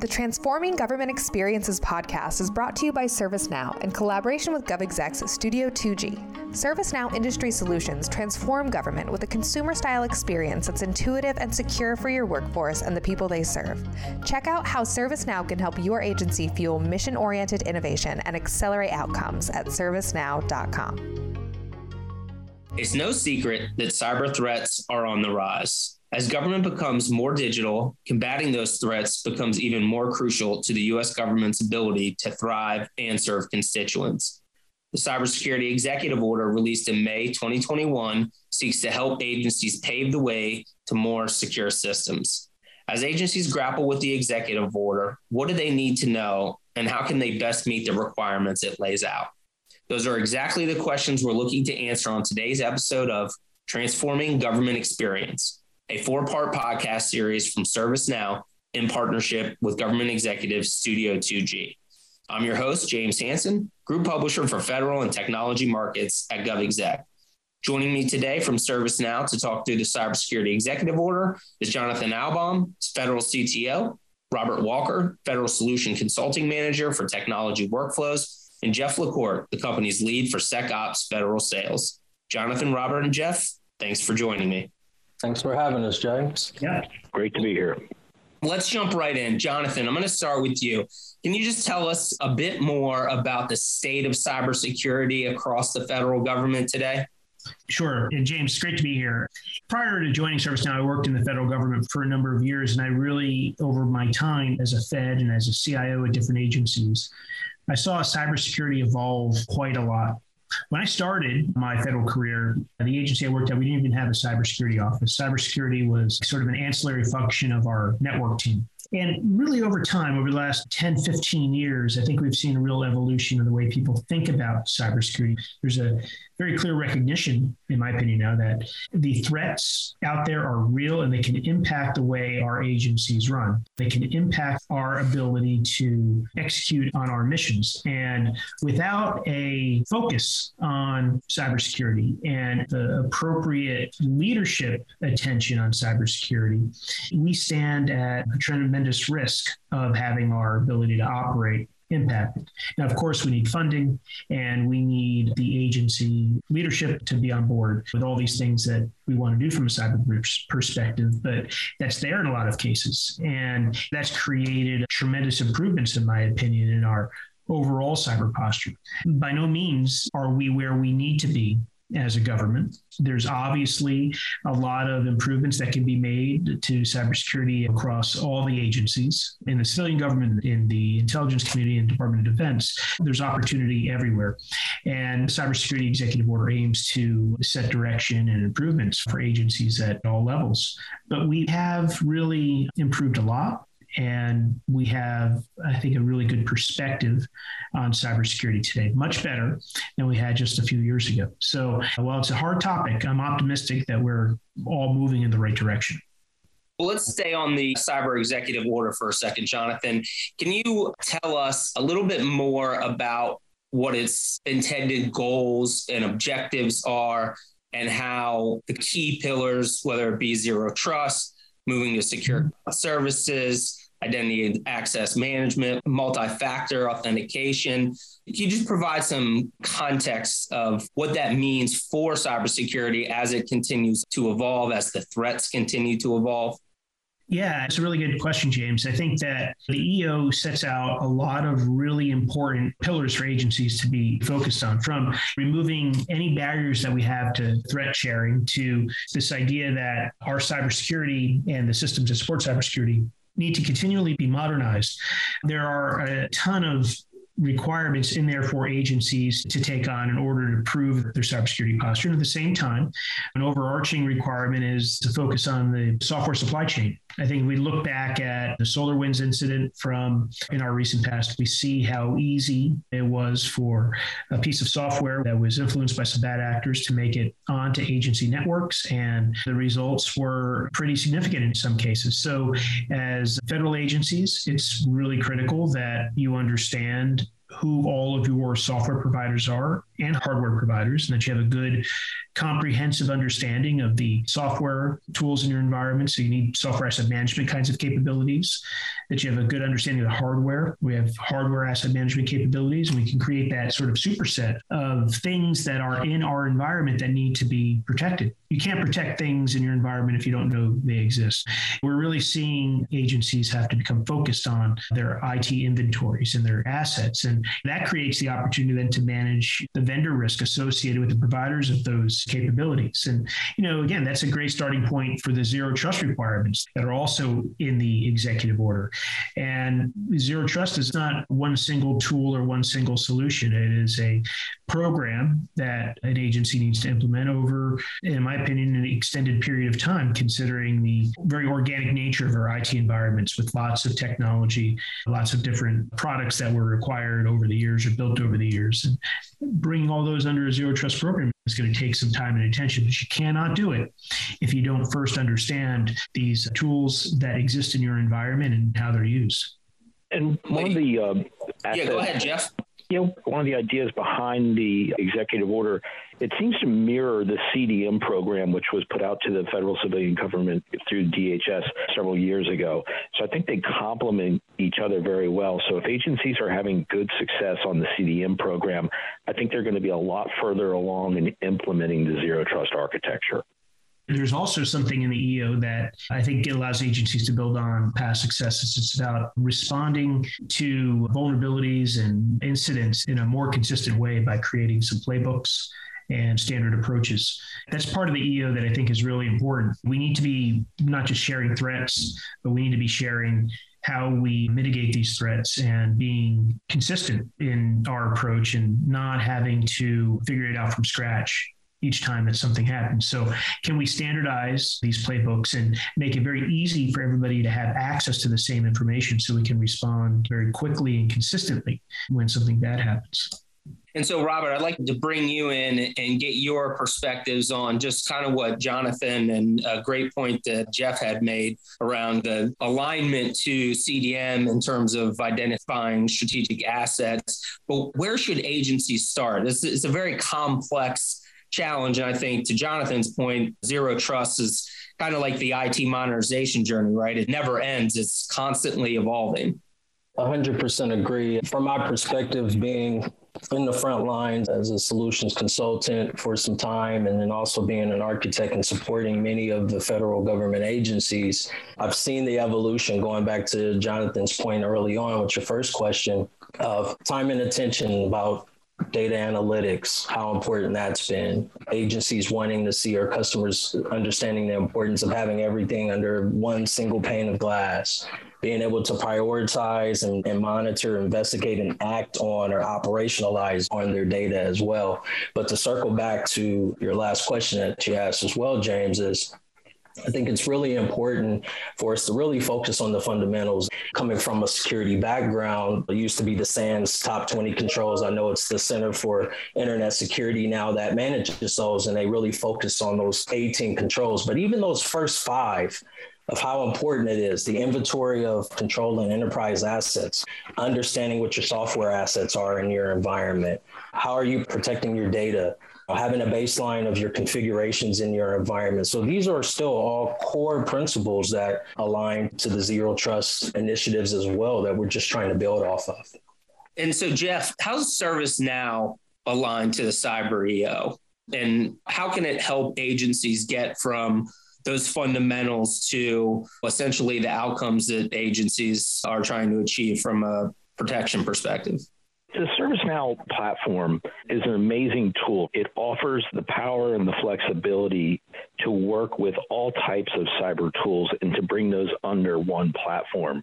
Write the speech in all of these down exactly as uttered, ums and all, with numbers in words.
The Transforming Government Experiences podcast is brought to you by ServiceNow in collaboration with GovExecs Studio two G. ServiceNow industry solutions transform government with a consumer-style experience that's intuitive and secure for your workforce and the people they serve. Check out how ServiceNow can help your agency fuel mission-oriented innovation and accelerate outcomes at service now dot com. It's no secret that cyber threats are on the rise. As government becomes more digital, combating those threats becomes even more crucial to the U S government's ability to thrive and serve constituents. The Cybersecurity Executive Order, released in May twenty twenty-one, seeks to help agencies pave the way to more secure systems. As agencies grapple with the executive order, what do they need to know, and how can they best meet the requirements it lays out? Those are exactly the questions we're looking to answer on today's episode of Transforming Government Experience, a four-part podcast series from ServiceNow in partnership with Government Executives Studio two G. I'm your host, James Hansen, Group Publisher for Federal and Technology Markets at GovExec. Joining me today from ServiceNow to talk through the Cybersecurity Executive Order is Jonathan Albaum, Federal C T O, Robert Walker, Federal Solution Consulting Manager for Technology Workflows, and Jeff Lacourt, the company's lead for SecOps Federal Sales. Jonathan, Robert, and Jeff, thanks for joining me. Thanks for having us, James. Yeah, great to be here. Let's jump right in. Jonathan, I'm going to start with you. Can you just tell us a bit more about the state of cybersecurity across the federal government today? Sure. And James, it's great to be here. Prior to joining ServiceNow, I worked in the federal government for a number of years, and I really, over my time as a Fed and as a C I O at different agencies, I saw cybersecurity evolve quite a lot. When I started my federal career, the agency I worked at, we didn't even have a cybersecurity office. Cybersecurity was sort of an ancillary function of our network team. And really over time, over the last ten, fifteen years, I think we've seen a real evolution of the way people think about cybersecurity. There's a very clear recognition, in my opinion now, that the threats out there are real and they can impact the way our agencies run. They can impact our ability to execute on our missions. And without a focus on cybersecurity and the appropriate leadership attention on cybersecurity, we stand at a tremendous tremendous risk of having our ability to operate impacted. Now, of course, we need funding and we need the agency leadership to be on board with all these things that we want to do from a cyber perspective, but that's there in a lot of cases. And that's created tremendous improvements, in my opinion, in our overall cyber posture. By no means are we where we need to be as a government. There's obviously a lot of improvements that can be made to cybersecurity across all the agencies in the civilian government, in the intelligence community, and Department of Defense. There's opportunity everywhere. And the Cybersecurity Executive Order aims to set direction and improvements for agencies at all levels. But we have really improved a lot. And we have, I think, a really good perspective on cybersecurity today, much better than we had just a few years ago. So while it's a hard topic, I'm optimistic that we're all moving in the right direction. Well, let's stay on the cyber executive order for a second, Jonathan. Can you tell us a little bit more about what its intended goals and objectives are and how the key pillars, whether it be zero trust, moving to secure services, identity and access management, multi-factor authentication. Can you just provide some context of what that means for cybersecurity as it continues to evolve, as the threats continue to evolve? Yeah, it's a really good question, James. I think that the E O sets out a lot of really important pillars for agencies to be focused on, from removing any barriers that we have to threat sharing to this idea that our cybersecurity and the systems that support cybersecurity need to continually be modernized. There are a ton of requirements in there for agencies to take on in order to improve their cybersecurity posture. And at the same time, an overarching requirement is to focus on the software supply chain. I think we look back at the SolarWinds incident from in our recent past, we see how easy it was for a piece of software that was influenced by some bad actors to make it onto agency networks. And the results were pretty significant in some cases. So as federal agencies, it's really critical that you understand who all of your software providers are and hardware providers, and that you have a good comprehensive understanding of the software tools in your environment. So you need software asset management kinds of capabilities, that you have a good understanding of the hardware. We have hardware asset management capabilities, and we can create that sort of superset of things that are in our environment that need to be protected. You can't protect things in your environment if you don't know they exist. We're really seeing agencies have to become focused on their I T inventories and their assets. And that creates the opportunity then to manage the vendor risk associated with the providers of those capabilities. And, you know, again, that's a great starting point for the zero trust requirements that are also in the executive order. And zero trust is not one single tool or one single solution. It is a program that an agency needs to implement over, in my opinion, an extended period of time, considering the very organic nature of our I T environments with lots of technology, lots of different products that were acquired over the years or built over the years. And bringing all those under a zero trust program is going to take some time and attention, but you cannot do it if you don't first understand these tools that exist in your environment and how they're used. And one of the... Um, yeah, go ahead, Jeff. You know, one of the ideas behind the executive order, it seems to mirror the C D M program, which was put out to the federal civilian government through D H S several years ago. So I think they complement each other very well. So if agencies are having good success on the C D M program, I think they're going to be a lot further along in implementing the zero trust architecture. There's also something in the E O that I think allows agencies to build on past successes. It's about responding to vulnerabilities and incidents in a more consistent way by creating some playbooks and standard approaches. That's part of the E O that I think is really important. We need to be not just sharing threats, but we need to be sharing how we mitigate these threats and being consistent in our approach and not having to figure it out from scratch each time that something happens. So can we standardize these playbooks and make it very easy for everybody to have access to the same information so we can respond very quickly and consistently when something bad happens? And so, Robert, I'd like to bring you in and get your perspectives on just kind of what Jonathan and a great point that Jeff had made around the alignment to C D M in terms of identifying strategic assets. But where should agencies start? This is a very complex challenge. And I think, to Jonathan's point, zero trust is kind of like the I T modernization journey, right? It never ends. It's constantly evolving. one hundred percent agree. From my perspective, being in the front lines as a solutions consultant for some time, and then also being an architect and supporting many of the federal government agencies, I've seen the evolution, going back to Jonathan's point early on with your first question, of time and attention about data analytics, how important that's been, agencies wanting to see our customers understanding the importance of having everything under one single pane of glass, being able to prioritize and, and monitor, investigate, and act on or operationalize on their data as well. But to circle back to your last question that you asked as well, James, is I think it's really important for us to really focus on the fundamentals. Coming from a security background, it used to be the SANS top twenty controls. I know it's the Center for Internet Security now that manages those, and they really focus on those eighteen controls. But even those first five of how important it is, the inventory of controlling enterprise assets, understanding what your software assets are in your environment, how are you protecting your data, having a baseline of your configurations in your environment. So these are still all core principles that align to the zero trust initiatives as well that we're just trying to build off of. And so, Jeff, how's ServiceNow aligned to the cyber E O? And how can it help agencies get from those fundamentals to essentially the outcomes that agencies are trying to achieve from a protection perspective? The ServiceNow platform is an amazing tool. It offers the power and the flexibility to work with all types of cyber tools and to bring those under one platform.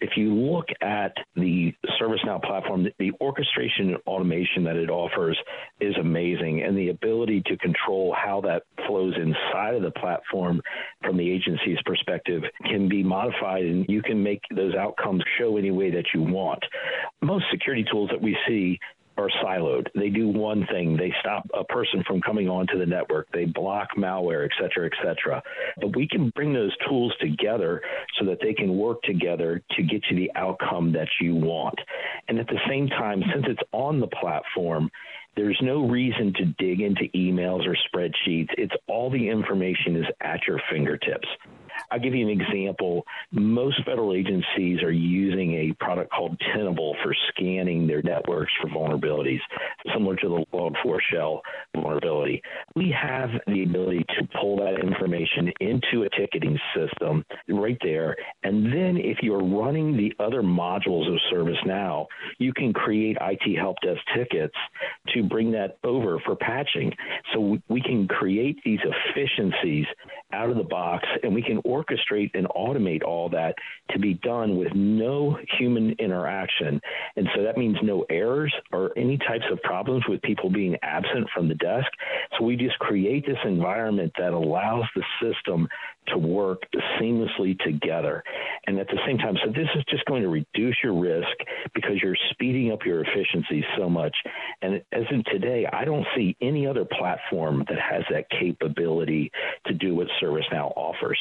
If you look at the ServiceNow platform, the orchestration and automation that it offers is amazing, and the ability to control how that flows inside of the platform from the agency's perspective can be modified, and you can make those outcomes show any way that you want. Most security tools that we see are siloed. They do one thing. They stop a person from coming onto the network. They block malware, et cetera, et cetera. But we can bring those tools together so that they can work together to get you the outcome that you want. And at the same time, since it's on the platform, There's no reason to dig into emails or spreadsheets. It's all the information is at your fingertips. I'll give you an example. Most federal agencies are using a product called Tenable for scanning their networks for vulnerabilities, similar to the Log four Shell vulnerability. We have the ability to pull that information into a ticketing system right there. And then if you're running the other modules of ServiceNow, you can create I T help desk tickets to bring that over for patching. So we can create these efficiencies out of the box, and we can orchestrate and automate all that to be done with no human interaction. And so that means no errors or any types of problems with people being absent from the desk. So we just create this environment that allows the system to work seamlessly together. And at the same time, so this is just going to reduce your risk because you're speeding up your efficiency so much. And as of today, I don't see any other platform that has that capability to do what ServiceNow offers.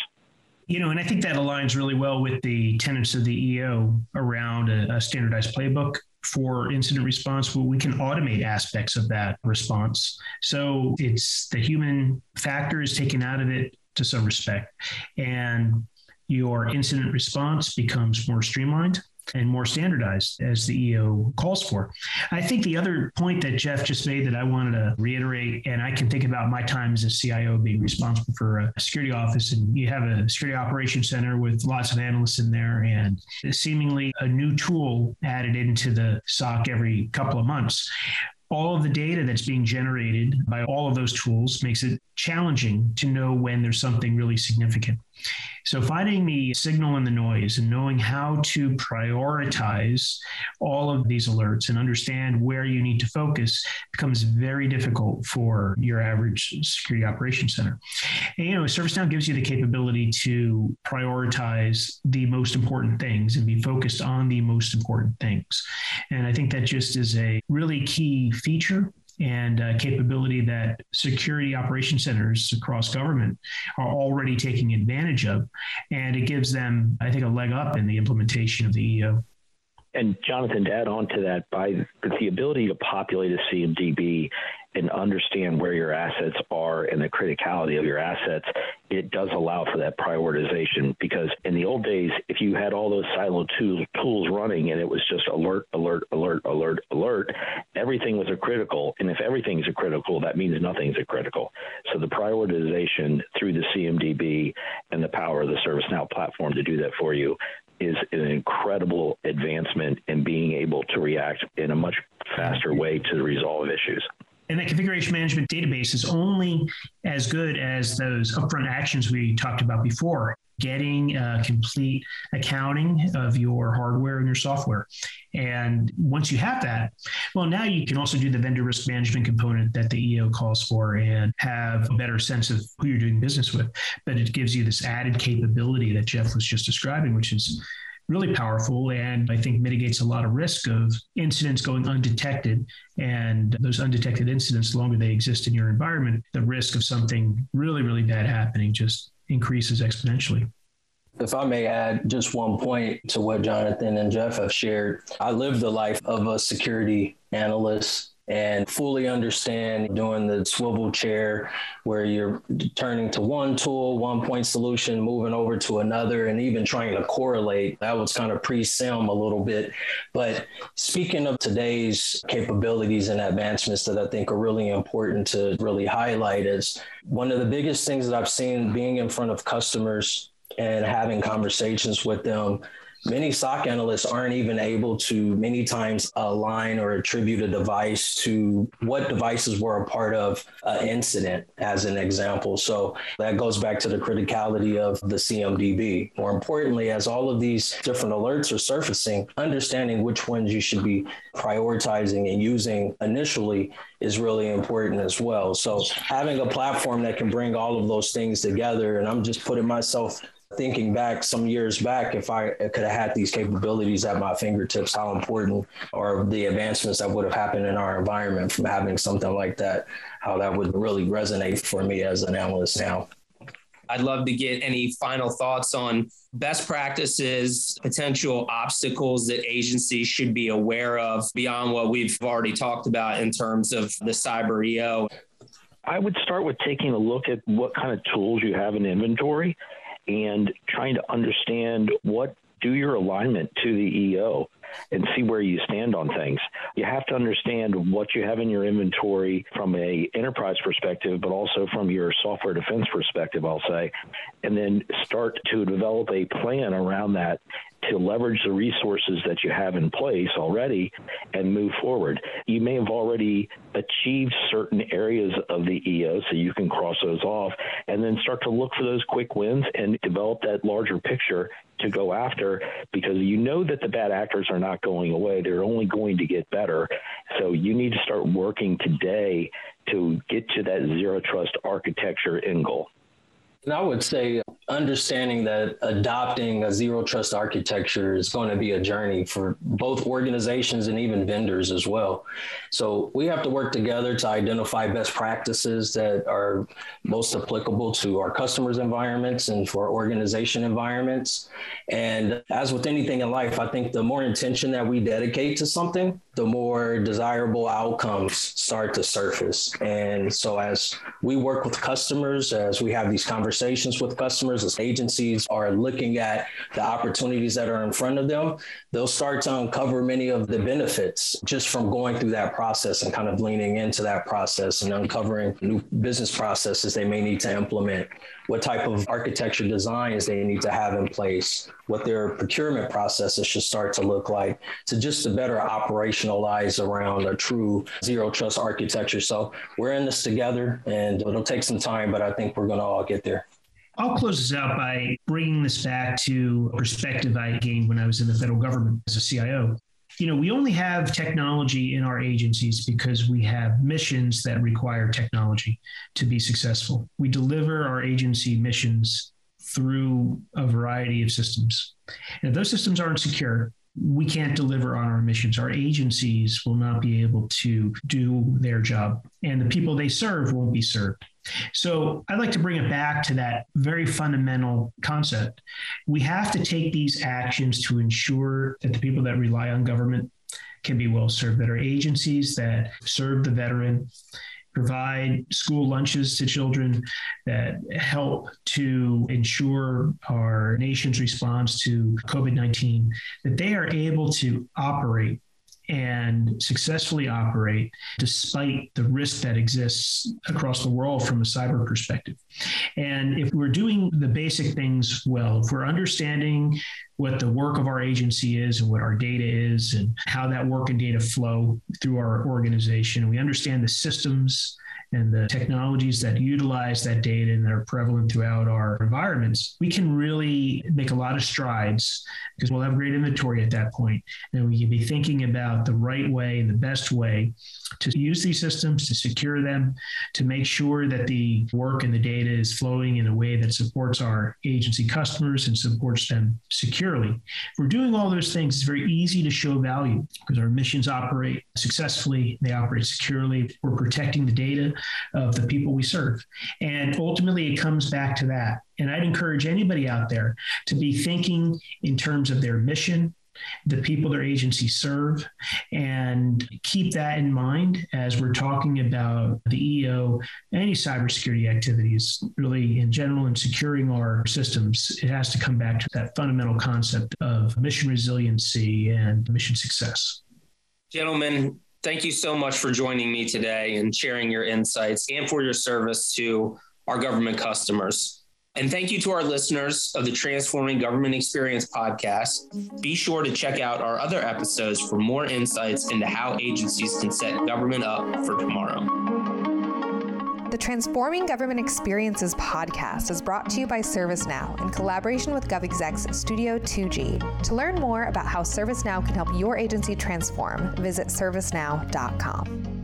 You know, and I think that aligns really well with the tenets of the E O around a, a standardized playbook for incident response, where we can automate aspects of that response. So it's the human factor is taken out of it to some respect, and your incident response becomes more streamlined and more standardized as the E O calls for. I think the other point that Jeff just made that I wanted to reiterate, and I can think about my time as a C I O being responsible for a security office, and you have a security operations center with lots of analysts in there, and seemingly a new tool added into the S O C every couple of months. All of the data that's being generated by all of those tools makes it challenging to know when there's something really significant. So finding the signal in the noise and knowing how to prioritize all of these alerts and understand where you need to focus becomes very difficult for your average security operations center. And, you know, ServiceNow gives you the capability to prioritize the most important things and be focused on the most important things. And I think that just is a really key feature and uh, capability that security operation centers across government are already taking advantage of. And it gives them, I think, a leg up in the implementation of the E O. And Jonathan, to add on to that, by the ability to populate a C M D B and understand where your assets are and the criticality of your assets, it does allow for that prioritization. Because in the old days, if you had all those siloed tools running and it was just alert, alert, alert, alert, alert, everything was a critical. And if everything's a critical, that means nothing's a critical. So the prioritization through the C M D B and the power of the ServiceNow platform to do that for you is an incredible advancement in being able to react in a much faster way to resolve issues. And that configuration management database is only as good as those upfront actions we talked about before, getting a complete accounting of your hardware and your software. And once you have that, well, now you can also do the vendor risk management component that the E O calls for and have a better sense of who you're doing business with. But it gives you this added capability that Jeff was just describing, which is really powerful, and I think mitigates a lot of risk of incidents going undetected. And those undetected incidents, the longer they exist in your environment, the risk of something really, really bad happening just increases exponentially. If I may add just one point to what Jonathan and Jeff have shared, I lived the life of a security analyst and fully understand doing the swivel chair where you're turning to one tool, one point solution, moving over to another, and even trying to correlate. That was kind of pre-SIM a little bit. But speaking of today's capabilities and advancements that I think are really important to really highlight is one of the biggest things that I've seen being in front of customers and having conversations with them. Many S O C analysts aren't even able to many times align or attribute a device to what devices were a part of an incident, as an example. So that goes back to the criticality of the C M D B. More importantly, as all of these different alerts are surfacing, understanding which ones you should be prioritizing and using initially is really important as well. So having a platform that can bring all of those things together, and I'm just putting myself thinking back some years back, if I could have had these capabilities at my fingertips, how important are the advancements that would have happened in our environment from having something like that, how that would really resonate for me as an analyst now. I'd love to get any final thoughts on best practices, potential obstacles that agencies should be aware of beyond what we've already talked about in terms of the cyber E O. I would start with taking a look at what kind of tools you have in inventory and trying to understand what do your alignment to the E O and see where you stand on things. You have to understand what you have in your inventory from a enterprise perspective, but also from your software defense perspective, I'll say, and then start to develop a plan around that to leverage the resources that you have in place already and move forward. You may have already achieved certain areas of the E O, so you can cross those off and then start to look for those quick wins and develop that larger picture to go after, because you know that the bad actors are not going away. They're only going to get better. So you need to start working today to get to that zero trust architecture end goal. And I would say understanding that adopting a zero trust architecture is going to be a journey for both organizations and even vendors as well. So we have to work together to identify best practices that are most applicable to our customers' environments and for organization environments. And as with anything in life, I think the more intention that we dedicate to something, the more desirable outcomes start to surface. And so as we work with customers, as we have these conversations, Conversations with customers, as agencies are looking at the opportunities that are in front of them, they'll start to uncover many of the benefits just from going through that process and kind of leaning into that process and uncovering new business processes they may need to implement, what type of architecture designs they need to have in place, what their procurement processes should start to look like, to just to better operationalize around a true zero trust architecture. So we're in this together, and it'll take some time, but I think we're going to all get there. I'll close this out by bringing this back to a perspective I gained when I was in the federal government as a C I O. You know, we only have technology in our agencies because we have missions that require technology to be successful. We deliver our agency missions through a variety of systems. And if those systems aren't secure, we can't deliver on our missions. Our agencies will not be able to do their job, and the people they serve won't be served. So I'd like to bring it back to that very fundamental concept. We have to take these actions to ensure that the people that rely on government can be well served, that our agencies that serve the veteran, provide school lunches to children, that help to ensure our nation's response to COVID nineteen, that they are able to operate and successfully operate despite the risk that exists across the world from a cyber perspective. And if we're doing the basic things well, if we're understanding what the work of our agency is and what our data is and how that work and data flow through our organization, we understand the systems and the technologies that utilize that data and that are prevalent throughout our environments, we can really make a lot of strides, because we'll have great inventory at that point. And we can be thinking about the right way and the best way to use these systems, to secure them, to make sure that the work and the data is flowing in a way that supports our agency customers and supports them securely. If we're doing all those things, it's very easy to show value because our missions operate successfully, they operate securely, we're protecting the data of the people we serve. And ultimately, it comes back to that. And I'd encourage anybody out there to be thinking in terms of their mission, the people their agency serve, and keep that in mind as we're talking about the E O, any cybersecurity activities, really in general, and securing our systems. It has to come back to that fundamental concept of mission resiliency and mission success. Gentlemen, thank you so much for joining me today and sharing your insights and for your service to our government customers. And thank you to our listeners of the Transforming Government Experience podcast. Be sure to check out our other episodes for more insights into how agencies can set government up for tomorrow. The Transforming Government Experiences podcast is brought to you by ServiceNow in collaboration with GovExecs Studio two G. To learn more about how ServiceNow can help your agency transform, visit servicenow dot com.